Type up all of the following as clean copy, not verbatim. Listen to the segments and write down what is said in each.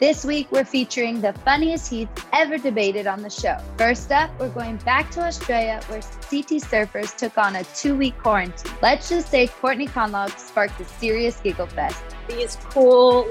This week, we're featuring the funniest heats ever debated on the show. First up, we're going back to Australia, where CT surfers took on a 2-week quarantine. Let's just say Courtney Conlogue sparked a serious giggle fest. These cool,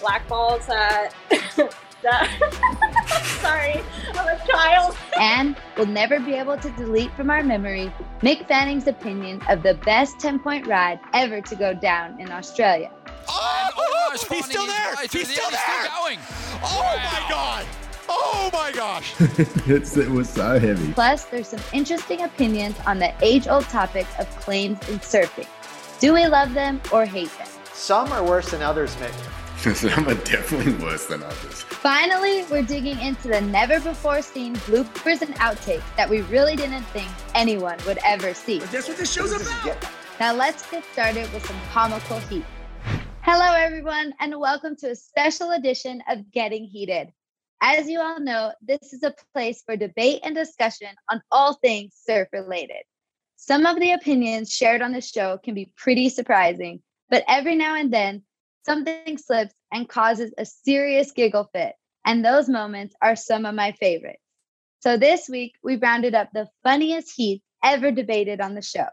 black balls Sorry, I'm a child. And we'll never be able to delete from our memory Mick Fanning's opinion of the best 10-point ride ever to go down in Australia. Oh my gosh, he's still there! He's still going! Oh wow. My god! Oh my gosh! It was so heavy. Plus, there's some interesting opinions on the age-old topic of claims in surfing. Do we love them or hate them? Some are worse than others, Mick. Some are definitely worse than others. Finally, we're digging into the never-before-seen bloopers and outtakes that we really didn't think anyone would ever see. But that's what this show's about! Now let's get started with some comical heat. Hello, everyone, and welcome to a special edition of Getting Heated. As you all know, this is a place for debate and discussion on all things surf-related. Some of the opinions shared on the show can be pretty surprising, but every now and then, something slips and causes a serious giggle fit, and those moments are some of my favorites. So this week, we rounded up the funniest heats ever debated on the show.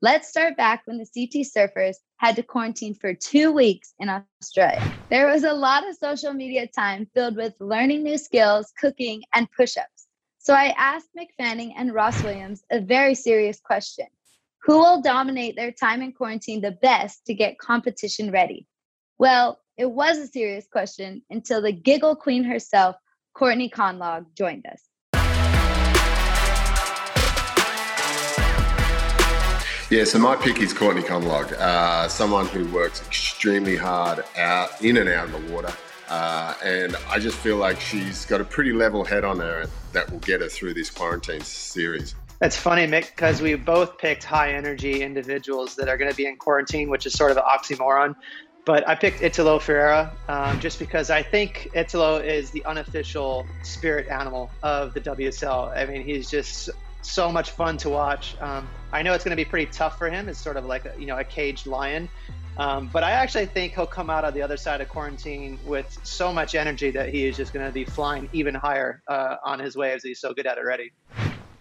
Let's start back when the CT surfers had to quarantine for 2 weeks in Australia. There was a lot of social media time filled with learning new skills, cooking, and push-ups. So I asked McFanning and Ross Williams a very serious question. Who will dominate their time in quarantine the best to get competition ready? Well, it was a serious question until the giggle queen herself, Courtney Conlogue, joined us. Yeah, so my pick is Courtney Conlogue, someone who works extremely hard out in and out of the water. And I just feel like she's got a pretty level head on her that will get her through this quarantine series. That's funny, Mick, because we both picked high-energy individuals that are going to be in quarantine, which is sort of an oxymoron. But I picked Italo Ferreira just because I think Italo is the unofficial spirit animal of the WSL. I mean, he's just so much fun to watch. I know it's going to be pretty tough for him. It's sort of like a caged lion, but I actually think he'll come out on the other side of quarantine with so much energy that he is just going to be flying even higher on his waves. He's so good at it already.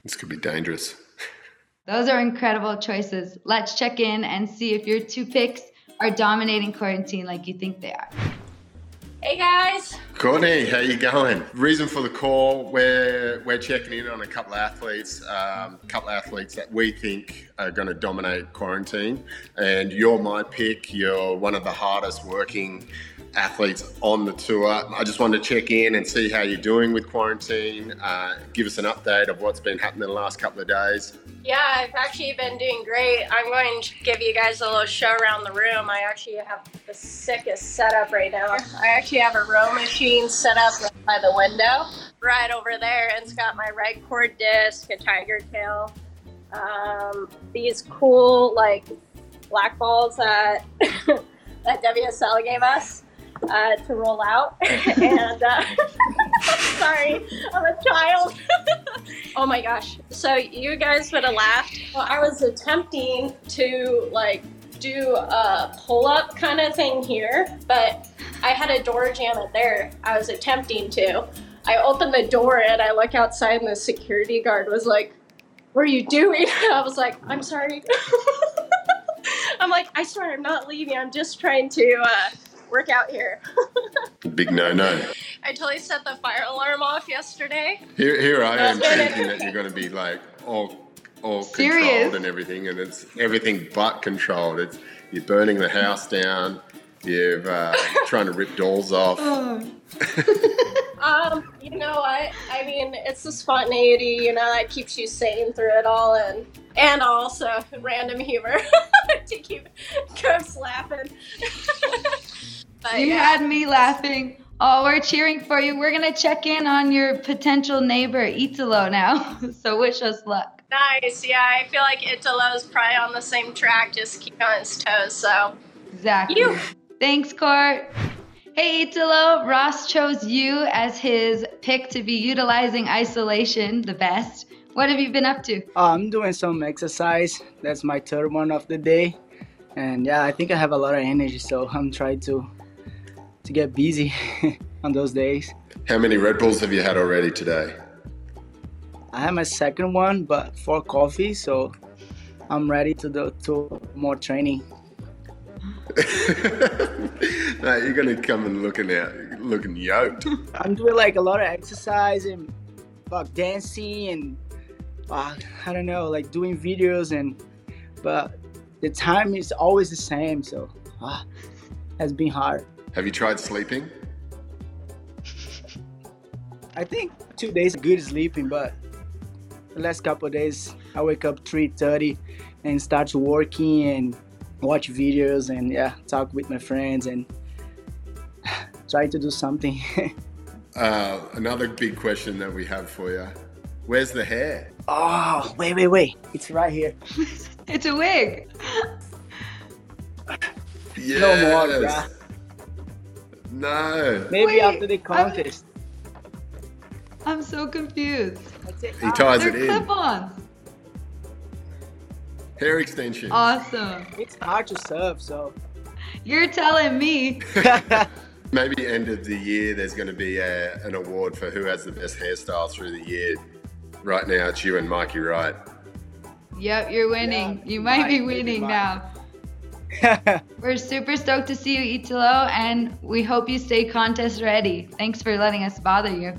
This could be dangerous. Those are incredible choices. Let's check in and see if your two picks are dominating quarantine like you think they are. Hey guys! Courtney, how you going? Reason for the call, we're checking in on a couple of athletes that we think are going to dominate quarantine, and you're my pick. You're one of the hardest working athletes on the tour. I just wanted to check in and see how you're doing with quarantine. Give us an update of what's been happening the last couple of days. Yeah, I've actually been doing great. I'm going to give you guys a little show around the room. I actually have the sickest setup right now. I actually have a row machine set up by the window right over there, and it's got my Redcord disc, a tiger tail, these cool black balls that WSL gave us to roll out. And sorry, I'm a child. Oh my gosh. So you guys would have laughed. Well, I was attempting to do a pull-up kind of thing here, but I had a door jam at there. I was attempting to. I opened the door and I look outside and the security guard was like, "What are you doing?" I was like, "I'm sorry." I'm like, "I swear I'm not leaving. I'm just trying to work out here." Big no. I totally set the fire alarm off yesterday. Here I am thinking that you're going to be all serious, controlled and everything, and it's everything but controlled. It's you're burning the house down. You're trying to rip dolls off. You know what? I mean, it's the spontaneity, that keeps you sane through it all, and And also random humor to keep Chris laughing. But, you had me laughing. Oh, we're cheering for you. We're going to check in on your potential neighbor, Italo, now. So wish us luck. Nice. Yeah, I feel like Italo's probably on the same track, just keep on his toes. So exactly. You. Thanks, Court. Hey, Italo. Ross chose you as his pick to be utilizing isolation the best. What have you been up to? I'm doing some exercise. That's my third one of the day. And yeah, I think I have a lot of energy, so I'm trying to get busy on those days. How many Red Bulls have you had already today? I had my second one, but 4 coffee, so I'm ready to do 2 more training. No, you're gonna come and looking yoked. I'm doing like a lot of exercise and dancing and I don't know, like doing videos, and but the time is always the same, so that's been hard. Have you tried sleeping? I think 2 days good sleeping, but the last couple of days I wake up 3:30 and start working and watch videos and talk with my friends and try to do something. Another big question that we have for you. Where's the hair? Oh, wait. It's right here. It's a wig. Yes. No more, bruh. No. Maybe after the contest. I'm so confused. He ties it in. Clip-ons. Hair extension. Awesome. It's hard to serve, so. You're telling me. Maybe end of the year, there's going to be an award for who has the best hairstyle through the year. Right now, it's you and Mikey Wright. Yep, you're winning. Yeah, you might be winning now. We're super stoked to see you, Italo, and we hope you stay contest ready. Thanks for letting us bother you.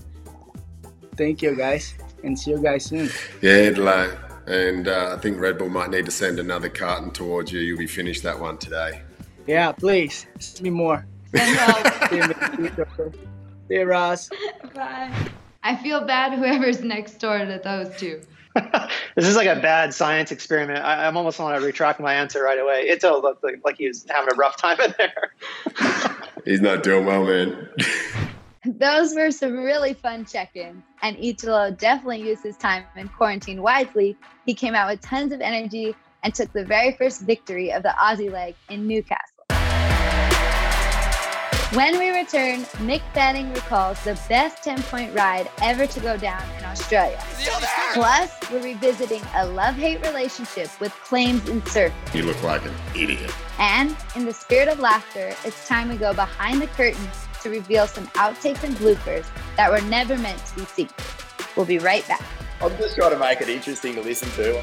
Thank you, guys, and see you guys soon. Yeah, good luck. And I think Red Bull might need to send another carton towards you. You'll be finished that one today. Yeah, please. Send me more. See you, Ross. Bye. I feel bad whoever's next door to those two. This is like a bad science experiment. I'm almost want to retract my answer right away. It looked like he was having a rough time in there. He's not doing well, man. Those were some really fun check-ins, and Italo definitely used his time in quarantine wisely. He came out with tons of energy and took the very first victory of the Aussie leg in Newcastle. When we return, Mick Fanning recalls the best 10-point ride ever to go down in Australia. Plus, we're revisiting a love-hate relationship with claims in surfing. You look like an idiot. And in the spirit of laughter, it's time we go behind the curtain to reveal some outtakes and bloopers that were never meant to be seen. We'll be right back. I'm just trying to make it interesting to listen to.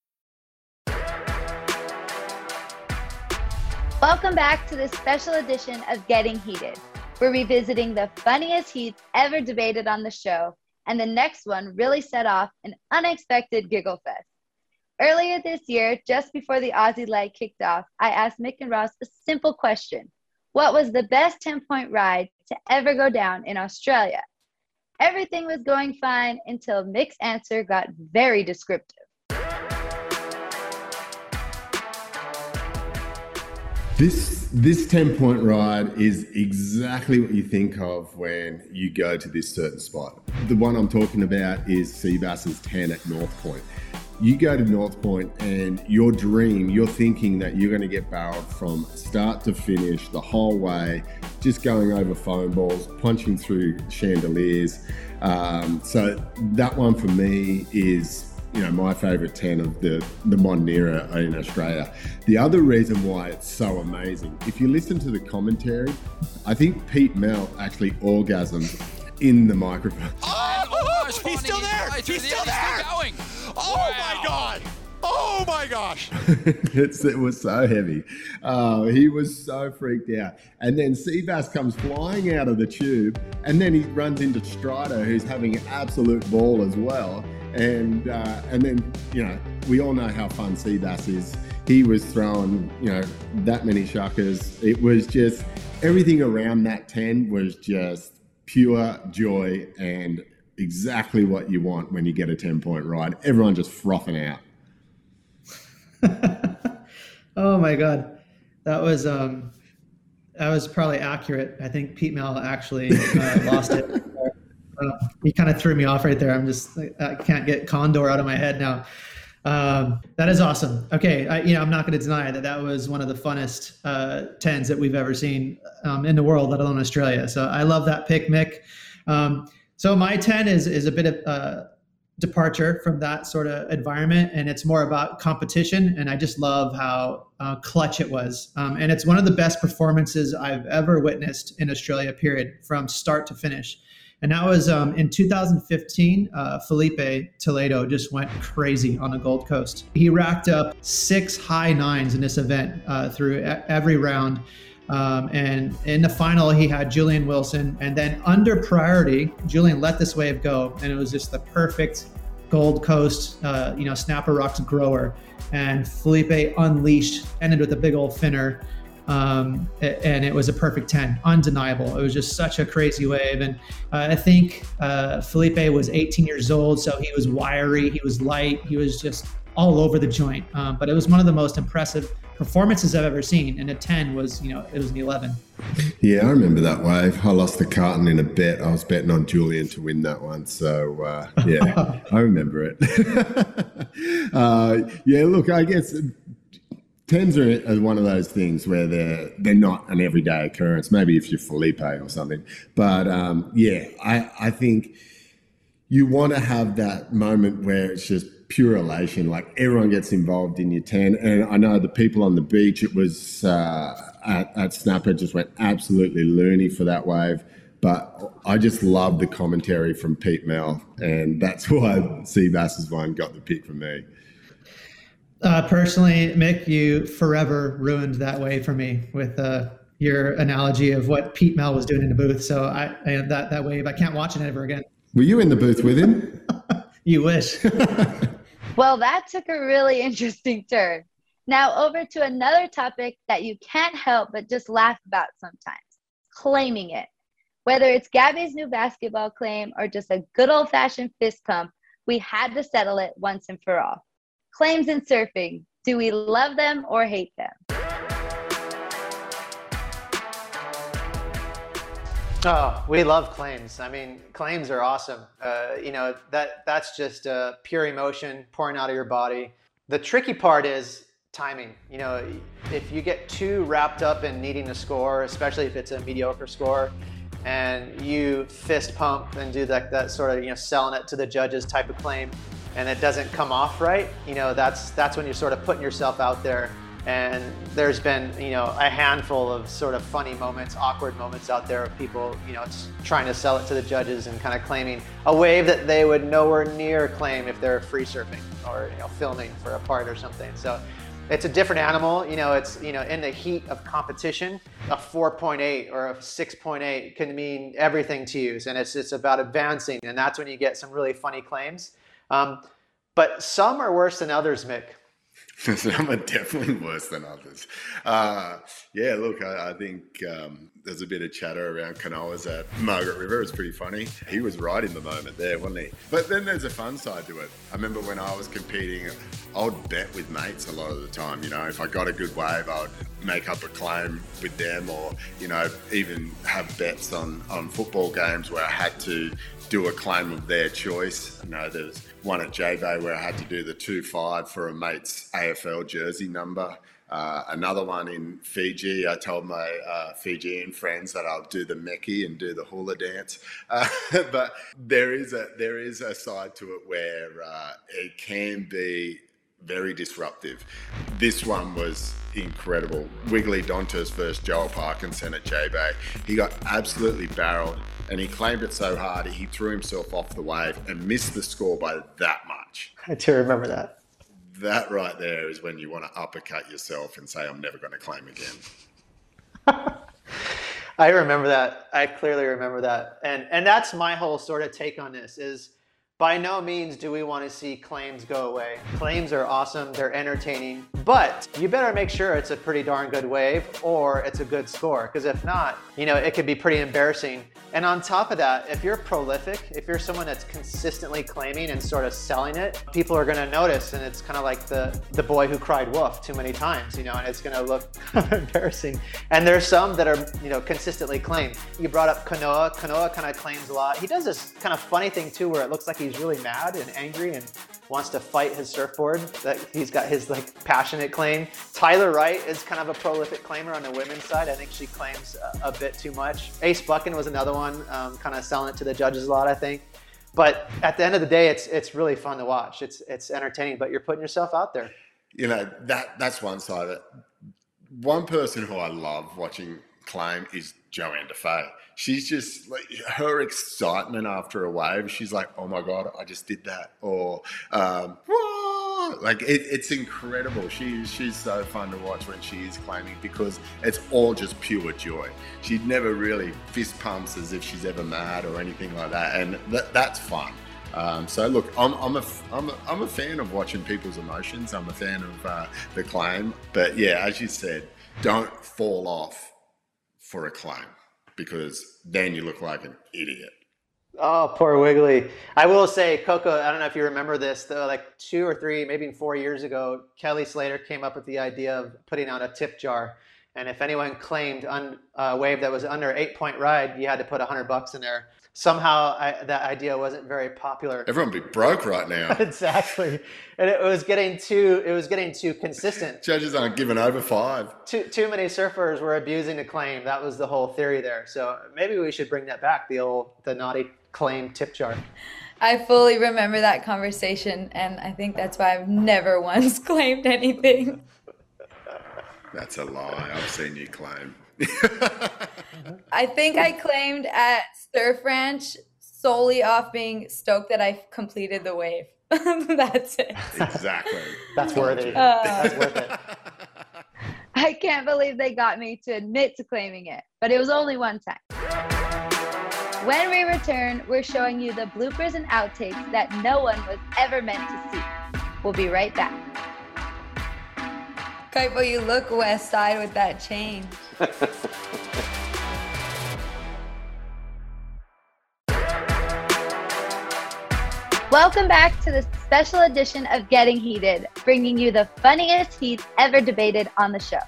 Welcome back to this special edition of Getting Heated. We're revisiting the funniest heats ever debated on the show, and the next one really set off an unexpected giggle fest. Earlier this year, just before the Aussie leg kicked off, I asked Mick and Ross a simple question. What was the best 10-point ride to ever go down in Australia? Everything was going fine until Mick's answer got very descriptive. This 10-point ride is exactly what you think of when you go to this certain spot. The one I'm talking about is CBass's 10 at North Point. You go to North Point and your dream, you're thinking that you're going to get barreled from start to finish the whole way, just going over foam balls, punching through chandeliers. So that one for me is, you know, my favourite 10 of the modern era in Australia. The other reason why it's so amazing, if you listen to the commentary, I think Pete Melt actually orgasms in the microphone. Oh, he's still there! He's still there! Going. Oh wow. My God! Oh my gosh! It was so heavy. He was so freaked out. And then CBass comes flying out of the tube, and then he runs into Strider, who's having an absolute ball as well. And then, you know, we all know how fun CBass is. He was throwing, you know, that many shuckers. It was just, everything around that 10 was just pure joy and exactly what you want when you get a 10-point ride. Everyone just frothing out. Oh my God. That was probably accurate. I think Pete Mel actually lost it. He kind of threw me off right there. I'm just, I can't get Condor out of my head now. That is awesome. Okay. I'm not going to deny that was one of the funnest 10s that we've ever seen in the world, let alone Australia. So I love that pick, Mick. So my 10 is a bit of departure from that sort of environment, and it's more about competition. And I just love how clutch it was. And it's one of the best performances I've ever witnessed in Australia, period, from start to finish. And that was in 2015, Felipe Toledo just went crazy on the Gold Coast. He racked up 6 high nines in this event through every round. And in the final, he had Julian Wilson. And then under priority, Julian let this wave go. And it was just the perfect Gold Coast, Snapper Rocks grower. And Felipe unleashed, ended with a big old finner. And it was a perfect 10, undeniable. It was just such a crazy wave. And I think Felipe was 18 years old, so he was wiry, he was light, he was just all over the joint. But it was one of the most impressive performances I've ever seen. And a 10 was, it was an 11. Yeah, I remember that wave. I lost the carton in a bet. I was betting on Julian to win that one. So, yeah, I remember it. I guess... 10s are one of those things where they're not an everyday occurrence, maybe if you're Felipe or something. But, I think you want to have that moment where it's just pure elation, like everyone gets involved in your 10. And I know the people on the beach, it was at Snapper, just went absolutely loony for that wave. But I just love the commentary from Pete Mel, and that's why CBass's one got the pick from me. Personally, Mick, you forever ruined that way for me with your analogy of what Pete Mel was doing in the booth. So that wave, I can't watch it ever again. Were you in the booth with him? You wish. Well, that took a really interesting turn. Now over to another topic that you can't help but just laugh about sometimes, claiming it. Whether it's Gabby's new basketball claim or just a good old-fashioned fist pump, we had to settle it once and for all. Claims in surfing. Do we love them or hate them? Oh, we love claims. I mean, claims are awesome. That's just pure emotion pouring out of your body. The tricky part is timing. You know, if you get too wrapped up in needing to score, especially if it's a mediocre score, and you fist pump and do that sort of, selling it to the judges type of claim, and it doesn't come off right, that's when you're sort of putting yourself out there. And there's been, a handful of sort of funny moments, awkward moments out there of people, trying to sell it to the judges and kind of claiming a wave that they would nowhere near claim if they're free surfing or, filming for a part or something. So it's a different animal, it's in the heat of competition, a 4.8 or a 6.8 can mean everything to you. And it's about advancing. And that's when you get some really funny claims. But some are worse than others, Mick. Some are definitely worse than others. I think there's a bit of chatter around Kanoa's at Margaret River. It's pretty funny. He was right in the moment there, wasn't he? But then there's a fun side to it. I remember when I was competing, I would bet with mates a lot of the time. If I got a good wave, I would make up a claim with them, or, you know, even have bets on football games where I had to do a claim of their choice. You know, there was one at Jay Bay where I had to do the 2-5 for a mate's AFL jersey number. Another one in Fiji, I told my Fijian friends that I'll do the meki and do the hula dance. But there is a side to it where it can be very disruptive. This one was incredible. Wiggly Dantes versus Joel Parkinson at Jay Bay. He got absolutely barreled and he claimed it so hard he threw himself off the wave and missed the score by that much. I do remember that. That right there is when you want to uppercut yourself and say, I'm never going to claim again. I remember that. I clearly remember that. And that's my whole sort of take on this is, by no means do we want to see claims go away. Claims are awesome, they're entertaining, but you better make sure it's a pretty darn good wave or it's a good score, because if not, you know, it could be pretty embarrassing. And on top of that, if you're prolific, if you're someone that's consistently claiming and sort of selling it, people are gonna notice, and it's kind of like the boy who cried wolf too many times, you know, and it's gonna look embarrassing. And there's some that are, you know, consistently claimed. You brought up Kanoa. Kanoa kind of claims a lot. He does this kind of funny thing too where it looks like he's really mad and angry and wants to fight his surfboard. That he's got his like passionate claim. Tyler Wright is kind of a prolific claimer on the women's side. I think she claims a bit too much. Ace Buchan was another one, kind of selling it to the judges a lot, I think. But at the end of the day, it's really fun to watch. It's entertaining, but you're putting yourself out there. You know, that's one side of it. One person who I love watching claim is Joanne DeFay. She's just like, her excitement after a wave, she's like, oh my God, I just did that. Or like it's incredible. She's so fun to watch when she is claiming, because it's all just pure joy. She never really fist pumps as if she's ever mad or anything like that. And that's fun. So look, I'm a fan of watching people's emotions. I'm a fan of the claim, but yeah, as you said, don't fall off for a claim, because then you look like an idiot. Oh, poor Wiggly. I will say, Coco, I don't know if you remember this, though, like 2 or 3, maybe 4 years ago, Kelly Slater came up with the idea of putting out a tip jar. And if anyone claimed a wave that was under 8-point ride, you had to put $100 in there. Somehow that idea wasn't very popular. Everyone be broke right now. Exactly. And it was getting too consistent. Judges aren't giving over 5. Too many surfers were abusing the claim. That was the whole theory there. So maybe we should bring that back, the naughty claim tip jar. I fully remember that conversation, and I think that's why I've never once claimed anything. That's a lie. I've seen you claim. I think I claimed at Surf Ranch solely off being stoked that I completed the wave. That's it. Exactly. That's worth it. That's worth it. I can't believe they got me to admit to claiming it, but it was only one time. When we return, we're showing you the bloopers and outtakes that no one was ever meant to see. We'll be right back. Kaipo, you look west side with that change. Welcome back to the special edition of Getting Heated, bringing you the funniest heats ever debated on the show.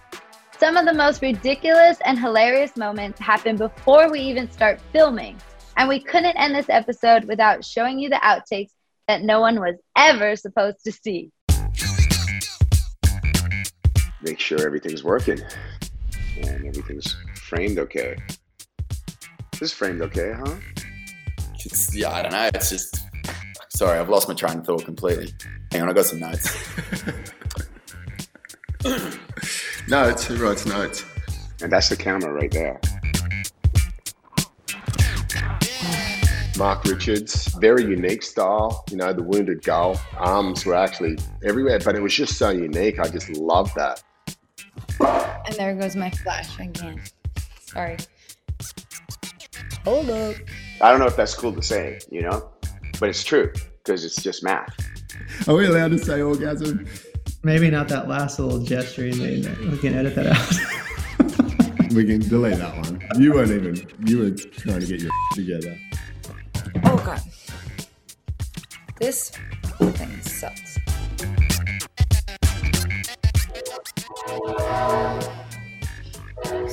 Some of the most ridiculous and hilarious moments happen before we even start filming, and we couldn't end this episode without showing you the outtakes that no one was ever supposed to see. Make sure everything's working and everything's framed okay. This is framed okay, huh? Yeah, I don't know. It's just, sorry, I've lost my train of thought completely. Hang on, I got some notes. No, he writes notes. And that's the camera right there. Mark Richards, very unique style, you know, the wounded goal. Arms were actually everywhere, but it was just so unique. I just loved that. And there goes my flash again. Sorry. Hold up. I don't know if that's cool to say, you know, but it's true because it's just math. Are we allowed to say orgasm? Maybe not that last little gesture you made there. We can edit that out. We can delay that one. You were trying to get your together. Oh God, this thing sucks.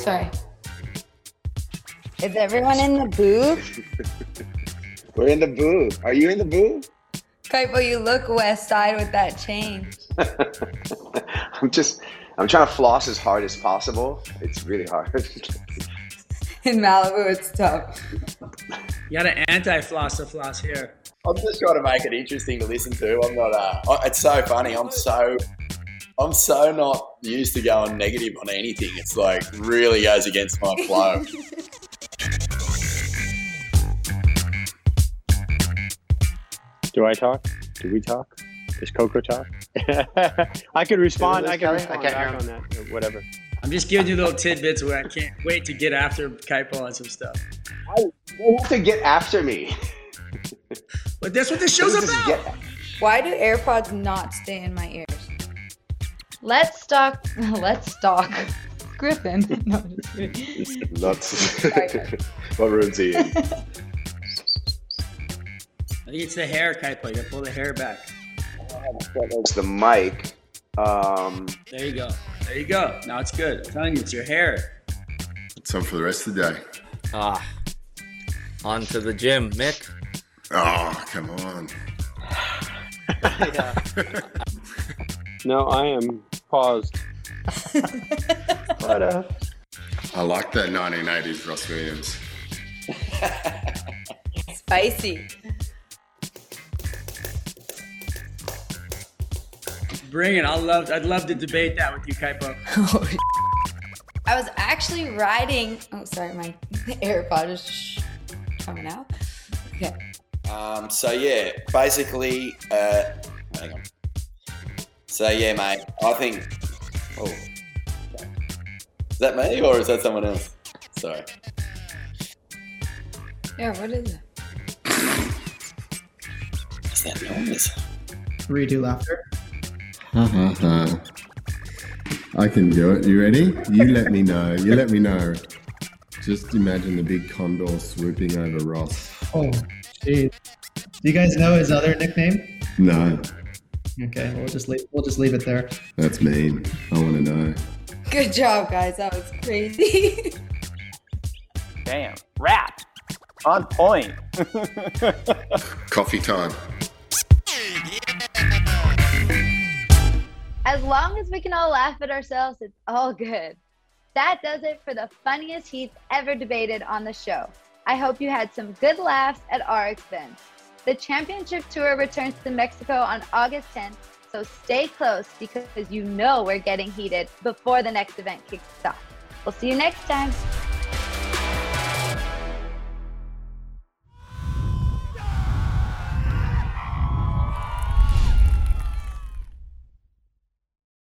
Sorry. Is everyone in the booth? We're in the booth. Are you in the booth? Kaipo, you look West Side with that change. I'm trying to floss as hard as possible. It's really hard. In Malibu, it's tough. You got an anti-floss to floss here. I'm just trying to make it interesting to listen to. I'm not. It's so funny. I'm so not used to going negative on anything. It's like really goes against my flow. Do I talk? Do we talk? Does Coco talk? I could respond. I can't hear on that. Whatever. I'm just giving you little tidbits where I can't wait to get after Kaipo on some stuff. You have to get after me. But that's what this show's about. Why do AirPods not stay in my ears? Let's talk. Griffin. No, I'm just kidding. Nuts. What room's he in? I think it's the hair, Kaipo. You gotta pull the hair back. It's the mic. There you go. Now it's good. I'm telling you, it's your hair. It's on for the rest of the day. On to the gym, Mick. Oh, come on. No, I am paused. What up? I like that 1980s Ross Williams. Spicy. Bring it. I'd love to debate that with you, Kaipo. I was actually riding. Oh, sorry, my AirPod is coming out. Okay. Hang on. So yeah, mate. I think. Oh, is that me or is that someone else? Sorry. Yeah. What is it? What's that noise? Redo laughter. I can do it. You ready? You let me know. Just imagine the big condor swooping over Ross. Oh, jeez. Do you guys know his other nickname? No. Okay, we'll just leave it there. That's mean. I want to know. Good job, guys. That was crazy. Damn. Rap. On point. Coffee time. As long as we can all laugh at ourselves, it's all good. That does it for the funniest heats ever debated on the show. I hope you had some good laughs at our expense. The championship tour returns to Mexico on August 10th, so stay close because you know we're getting heated before the next event kicks off. We'll see you next time.